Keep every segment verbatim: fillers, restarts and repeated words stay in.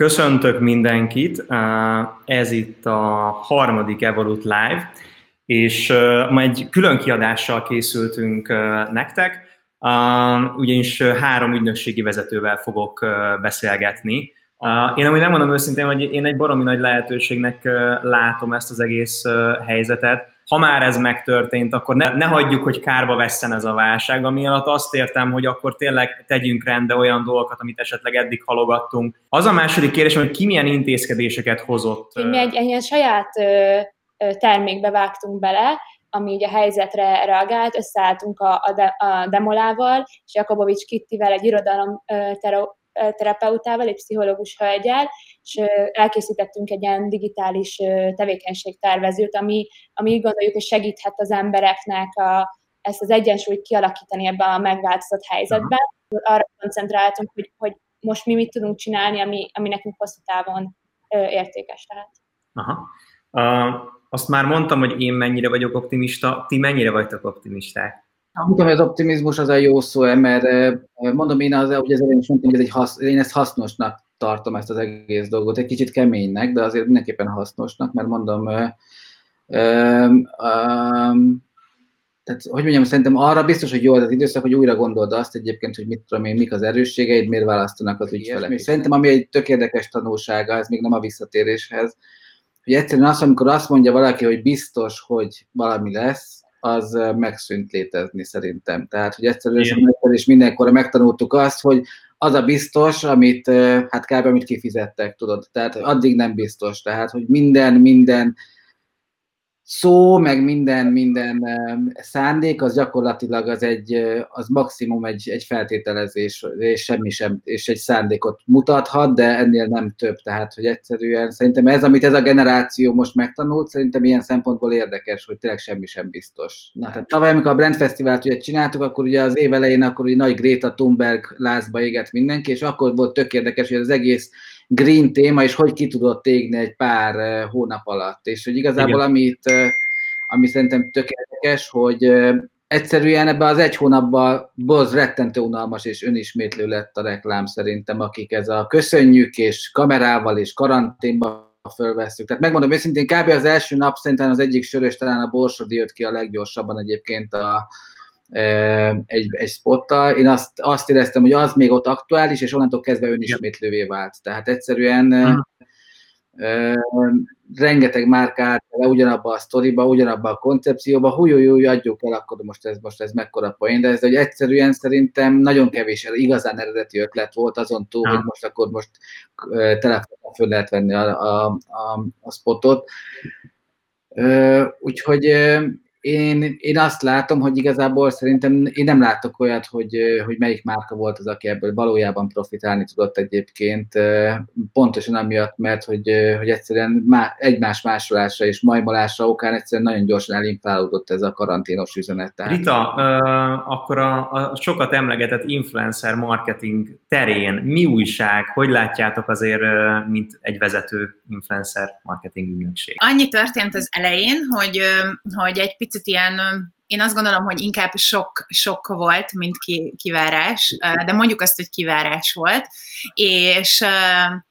Köszöntök mindenkit, ez itt a harmadik Evolute Live, és ma egy külön kiadással készültünk nektek, ugyanis három ügynökségi vezetővel fogok beszélgetni. Én amúgy nem mondom őszintén, hogy én egy baromi nagy lehetőségnek látom ezt az egész helyzetet. Ha már ez megtörtént, akkor ne, ne hagyjuk, hogy kárba vesszen ez a válság, ami alatt azt értem, hogy akkor tényleg tegyünk rendbe olyan dolgokat, amit esetleg eddig halogattunk. Az a második kérdés, hogy ki milyen intézkedéseket hozott? Mi egy ilyen saját termékbe vágtunk bele, ami így a helyzetre reagált, összeálltunk a, a, de, a Demolával, és Jakubovics Kittivel, egy irodalom terapeutával, egy pszichológus hölgyel, és elkészítettünk egy ilyen digitális tevékenységtervezőt, ami, ami úgy gondoljuk, hogy segíthet az embereknek a, ezt az egyensúlyt kialakítani ebben a megváltozott helyzetben. Arra koncentráltunk, hogy, hogy most mi mit tudunk csinálni, ami, ami nekünk hosszú távon értékes lehet. Aha. Uh, azt már mondtam, hogy én mennyire vagyok optimista, ti mennyire vagytok optimisták? Mondom, hogy az optimizmus az a jó szó, mert mondom én, az, hogy ezért is mondtam, hogy ez egy hasz, én ezt hasznosnak tartom, ezt az egész dolgot, egy kicsit keménynek, de azért mindenképpen hasznosnak, mert mondom, ö, ö, ö, tehát, hogy mondjam, szerintem arra biztos, hogy jó az, az időszak, hogy újra gondold azt egyébként, hogy mit tudom én, mik az erősségeid, miért választanak az ügyfelek. Szerintem ami egy tök érdekes tanulsága, ez még nem a visszatéréshez, hogy egyszerűen az, amikor azt mondja valaki, hogy biztos, hogy valami lesz, az megszűnt létezni szerintem. Tehát, hogy egyszerűen és mindenkorra megtanultuk azt, hogy az a biztos, amit, hát kb. Amit kifizettek, tudod. Tehát addig nem biztos. Tehát, hogy minden, minden szó, meg minden, minden szándék, az gyakorlatilag az egy, az maximum egy, egy feltételezés, és semmi sem, és egy szándékot mutathat, de ennél nem több. Tehát, hogy egyszerűen szerintem ez, amit ez a generáció most megtanult, szerintem ilyen szempontból érdekes, hogy tényleg semmi sem biztos. Na, tehát tavaly, amikor a Brandfesztivált ugye csináltuk, akkor ugye az év elején akkor ugye nagy Gréta Thunberg lázba égett mindenki, és akkor volt tök érdekes, hogy az egész green téma, és hogy ki tudott égni egy pár hónap alatt. És hogy igazából amit, ami szerintem tök érdekes, hogy egyszerűen ebben az egy hónapban boz rettentő unalmas és önismétlő lett a reklám szerintem, akik ez a köszönjük és kamerával és karanténban fölvesztük. Tehát megmondom őszintén, kb. Az első nap szerintem az egyik sörös, talán a Borsodi jött ki a leggyorsabban egyébként a Egy, egy spottal. Én azt, azt éreztem, hogy az még ott aktuális, és onnantól kezdve önismétlővé vált. Tehát egyszerűen ö, rengeteg márkát ugyanabba a sztoriba, ugyanabba a koncepcióba, hújújúj, adjuk el, akkor most ez, most ez mekkora poén, de ez hogy egyszerűen szerintem nagyon kevés igazán eredeti ötlet volt azon túl, hogy most akkor most telefonon föl lehet venni a, a, a, a spotot. Ö, úgyhogy Én, én azt látom, hogy igazából szerintem én nem látok olyat, hogy, hogy melyik márka volt az, aki ebből valójában profitálni tudott egyébként, pontosan amiatt, mert hogy, hogy egyszerűen egymás másolásra és majmolásra okán egyszerűen nagyon gyorsan elinflálódott ez a karanténos üzenet. Rita, uh, akkor a, a sokat emlegetett influencer marketing terén mi újság? Hogy látjátok azért, uh, mint egy vezető influencer marketing ügynökség? Annyi történt az elején, hogy, hogy egy picit ilyen, én azt gondolom, hogy inkább sok, sok volt, mint ki, kivárás, de mondjuk azt, hogy kivárás volt, és uh,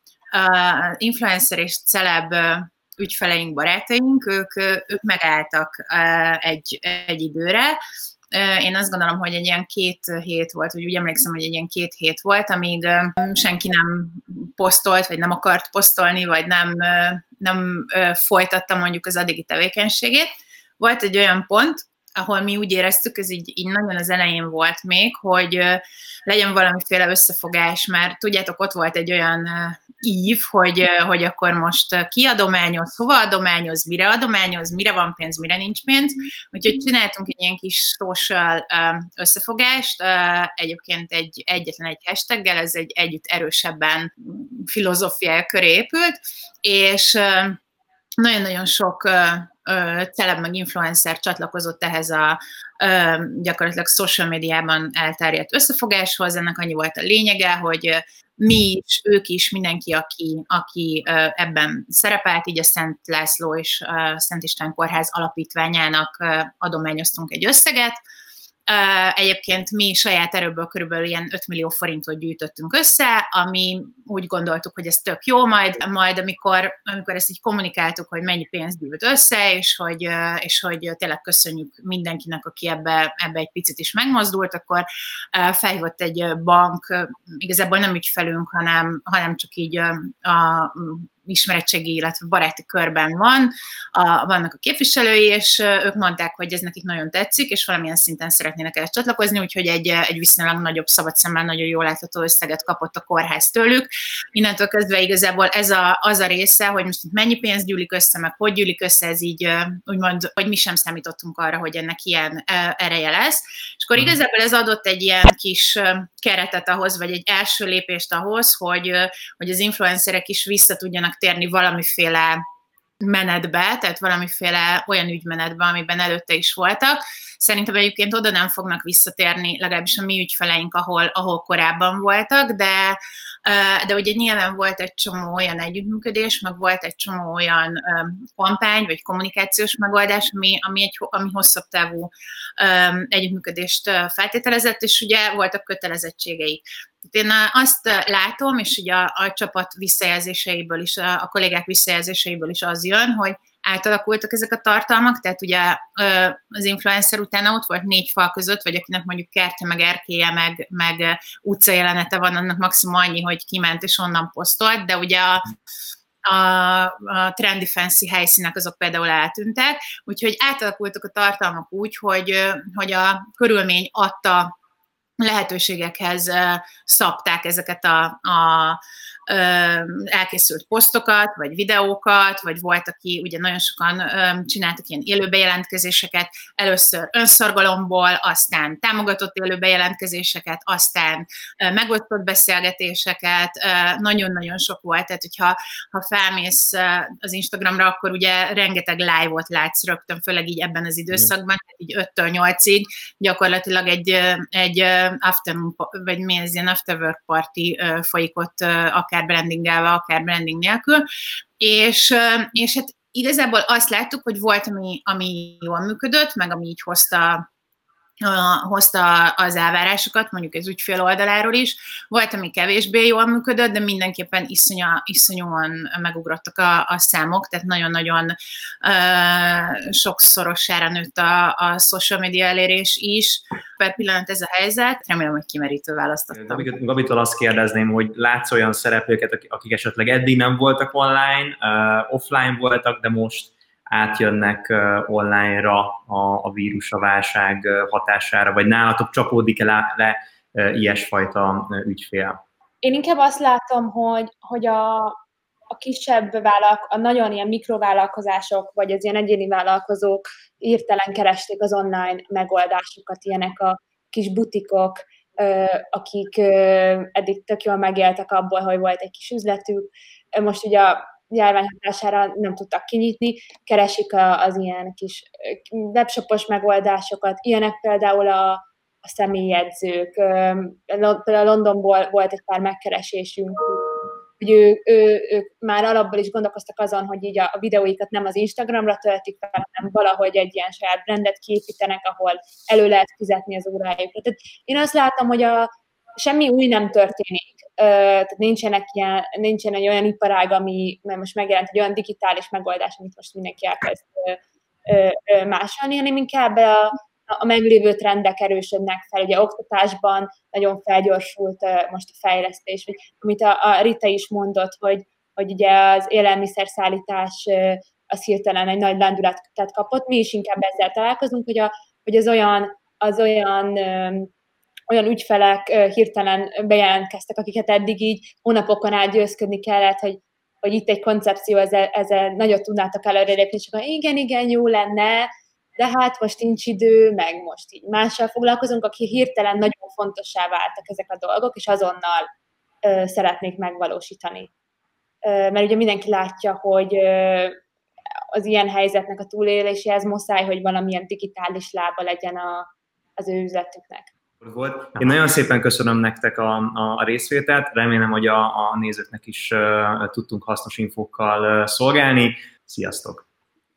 influencer és celeb ügyfeleink, barátaink, ők, ők megálltak uh, egy, egy időre. Én azt gondolom, hogy egy ilyen két hét volt, vagy úgy emlékszem, hogy egy ilyen két hét volt, amíg senki nem posztolt, vagy nem akart posztolni, vagy nem, nem folytatta mondjuk az addigi tevékenységét. Volt egy olyan pont, ahol mi úgy éreztük, ez így, így nagyon az elején volt még, hogy legyen valamiféle összefogás, mert tudjátok, ott volt egy olyan ív, hogy, hogy akkor most ki adományoz, hova adományoz, mire adományoz, mire van pénz, mire nincs pénz. Úgyhogy csináltunk egy ilyen kis social összefogást, egyébként egy, egyetlen egy hashtaggel, ez egy együtt erősebben filozófia köré épült, és nagyon-nagyon sok celeb meg influencer csatlakozott ehhez a ö, gyakorlatilag social médiában elterjedt összefogáshoz. Ennek annyi volt a lényege, hogy mi is, ők is, mindenki, aki, aki ö, ebben szerepelt, így a Szent László és a Szent István Kórház alapítványának ö, adományoztunk egy összeget, Egyébként mi saját erőből körülbelül ilyen öt millió forintot gyűjtöttünk össze, ami úgy gondoltuk, hogy ez tök jó, majd, majd amikor, amikor ezt így kommunikáltuk, hogy mennyi pénzt gyűjt össze, és hogy, és hogy tényleg köszönjük mindenkinek, aki ebbe, ebbe egy picit is megmozdult, akkor felhívott egy bank, igazából nem ügyfelünk, hanem, hanem csak így a ismeretségi, illetve baráti körben van, a, vannak a képviselői, és ők mondták, hogy ez nekik nagyon tetszik, és valamilyen szinten szeretnének el csatlakozni, úgyhogy egy, egy viszonylag nagyobb, szabad szemmel nagyon jól látható összeget kapott a kórház tőlük. Innentől kezdve igazából ez a, az a része, hogy most mennyi pénz gyűlik össze, meg hogy gyűlik össze, ez így úgymond, hogy mi sem számítottunk arra, hogy ennek ilyen ereje lesz. És akkor igazából ez adott egy ilyen kis keretet ahhoz, vagy egy első lépést ahhoz, hogy, hogy az influencerek is vissza tudjanak térni valamiféle menetbe, tehát valamiféle olyan ügymenetbe, amiben előtte is voltak. Szerintem egyébként oda nem fognak visszatérni, legalábbis a mi ügyfeleink, ahol, ahol korábban voltak, de, de ugye nyilván volt egy csomó olyan együttműködés, meg volt egy csomó olyan kampány, vagy kommunikációs megoldás, ami, ami, egy, ami hosszabb távú együttműködést feltételezett, és ugye voltak kötelezettségeik. Én azt látom, és ugye a, a csapat visszajelzéseiből is, a, a kollégák visszajelzéseiből is az jön, hogy átalakultak ezek a tartalmak, tehát ugye az influencer utána ott volt négy fal között, vagy akinek mondjuk kertje, meg erkélye, meg, meg utcajelenete van, annak maximum annyi, hogy kiment és onnan posztolt, de ugye a, a, a trendy fancy helyszínek azok például eltűntek, úgyhogy átalakultak a tartalmak úgy, hogy, hogy a körülmény adta lehetőségekhez szabták ezeket a, a elkészült posztokat, vagy videókat, vagy volt, aki ugye nagyon sokan csináltak ilyen élőbejelentkezéseket, először önszorgalomból, aztán támogatott élőbejelentkezéseket, aztán megosztott beszélgetéseket, nagyon-nagyon sok volt, tehát hogyha ha felmész az Instagramra, akkor ugye rengeteg live-ot látsz rögtön, főleg így ebben az időszakban, így öttől nyolcig, gyakorlatilag egy, egy afternoon, vagy mi ez, ilyen afterwork party folyik ott, akár brandingelve, akár branding nélkül, és, és hát igazából azt láttuk, hogy volt, ami, ami jól működött, meg ami így hozta, hozta az elvárásokat, mondjuk az ügyfél oldaláról is, volt, ami kevésbé jól működött, de mindenképpen iszonyúan, iszonyúan megugrottak a, a számok, tehát nagyon-nagyon uh, sokszorosára nőtt a, a social media elérés is. Per pillanat ez a helyzet, remélem, hogy kimerítő választottam. Gabitól azt kérdezném, hogy látsz olyan szereplőket, akik esetleg eddig nem voltak online, uh, offline voltak, de most átjönnek online-ra a, a vírus, a válság hatására, vagy nálatok csapódik le, le ilyesfajta ügyfél? Én inkább azt látom, hogy, hogy a, a kisebb vállalkozások, a nagyon ilyen mikrovállalkozások, vagy az ilyen egyéni vállalkozók hirtelen keresték az online megoldásokat, ilyenek a kis butikok, akik eddig tök jól megéltek abból, hogy volt egy kis üzletük. Most ugye a járvány hatására nem tudtak kinyitni, keresik az ilyen kis webshopos megoldásokat, ilyenek például a, a személyedzők, például Londonból volt egy pár megkeresésünk, hogy ő, ő, ők már alapból is gondolkoztak azon, hogy így a, a videóikat nem az Instagramra töltik fel, hanem valahogy egy ilyen saját brandet kiépítenek, ahol elő lehet fizetni az órájukat. Tehát én azt látom, hogy a, semmi új nem történik. Tehát nincsenek ilyen, nincsen egy olyan iparág, ami most megjelent, egy olyan digitális megoldás, amit most mindenki elkezd másolni, hanem inkább a, a meglévő trendek erősödnek fel. Ugye oktatásban nagyon felgyorsult most a fejlesztés, amit a, a Rita is mondott, hogy, hogy ugye az élelmiszerszállítás az hirtelen egy nagy lendületet kapott. Mi is inkább ezzel találkozunk, hogy, a, hogy az olyan, az olyan olyan ügyfelek hirtelen bejelentkeztek, akiket eddig így hónapokon át győzködni kellett, hogy, hogy itt egy koncepció, ezzel, ezzel nagyot tudnátok előrelépni, és akkor igen, igen, jó lenne, de hát most nincs idő, meg most így mással foglalkozunk, aki hirtelen nagyon fontossá váltak ezek a dolgok, és azonnal ö, szeretnék megvalósítani. Ö, mert ugye mindenki látja, hogy ö, az ilyen helyzetnek a túléléséhez muszáj, hogy valamilyen digitális lába legyen a, az ő üzletüknek. Volt. Én nagyon szépen köszönöm nektek a, a, a részvételt, remélem, hogy a, a nézőknek is uh, tudtunk hasznos infókkal uh, szolgálni. Sziasztok!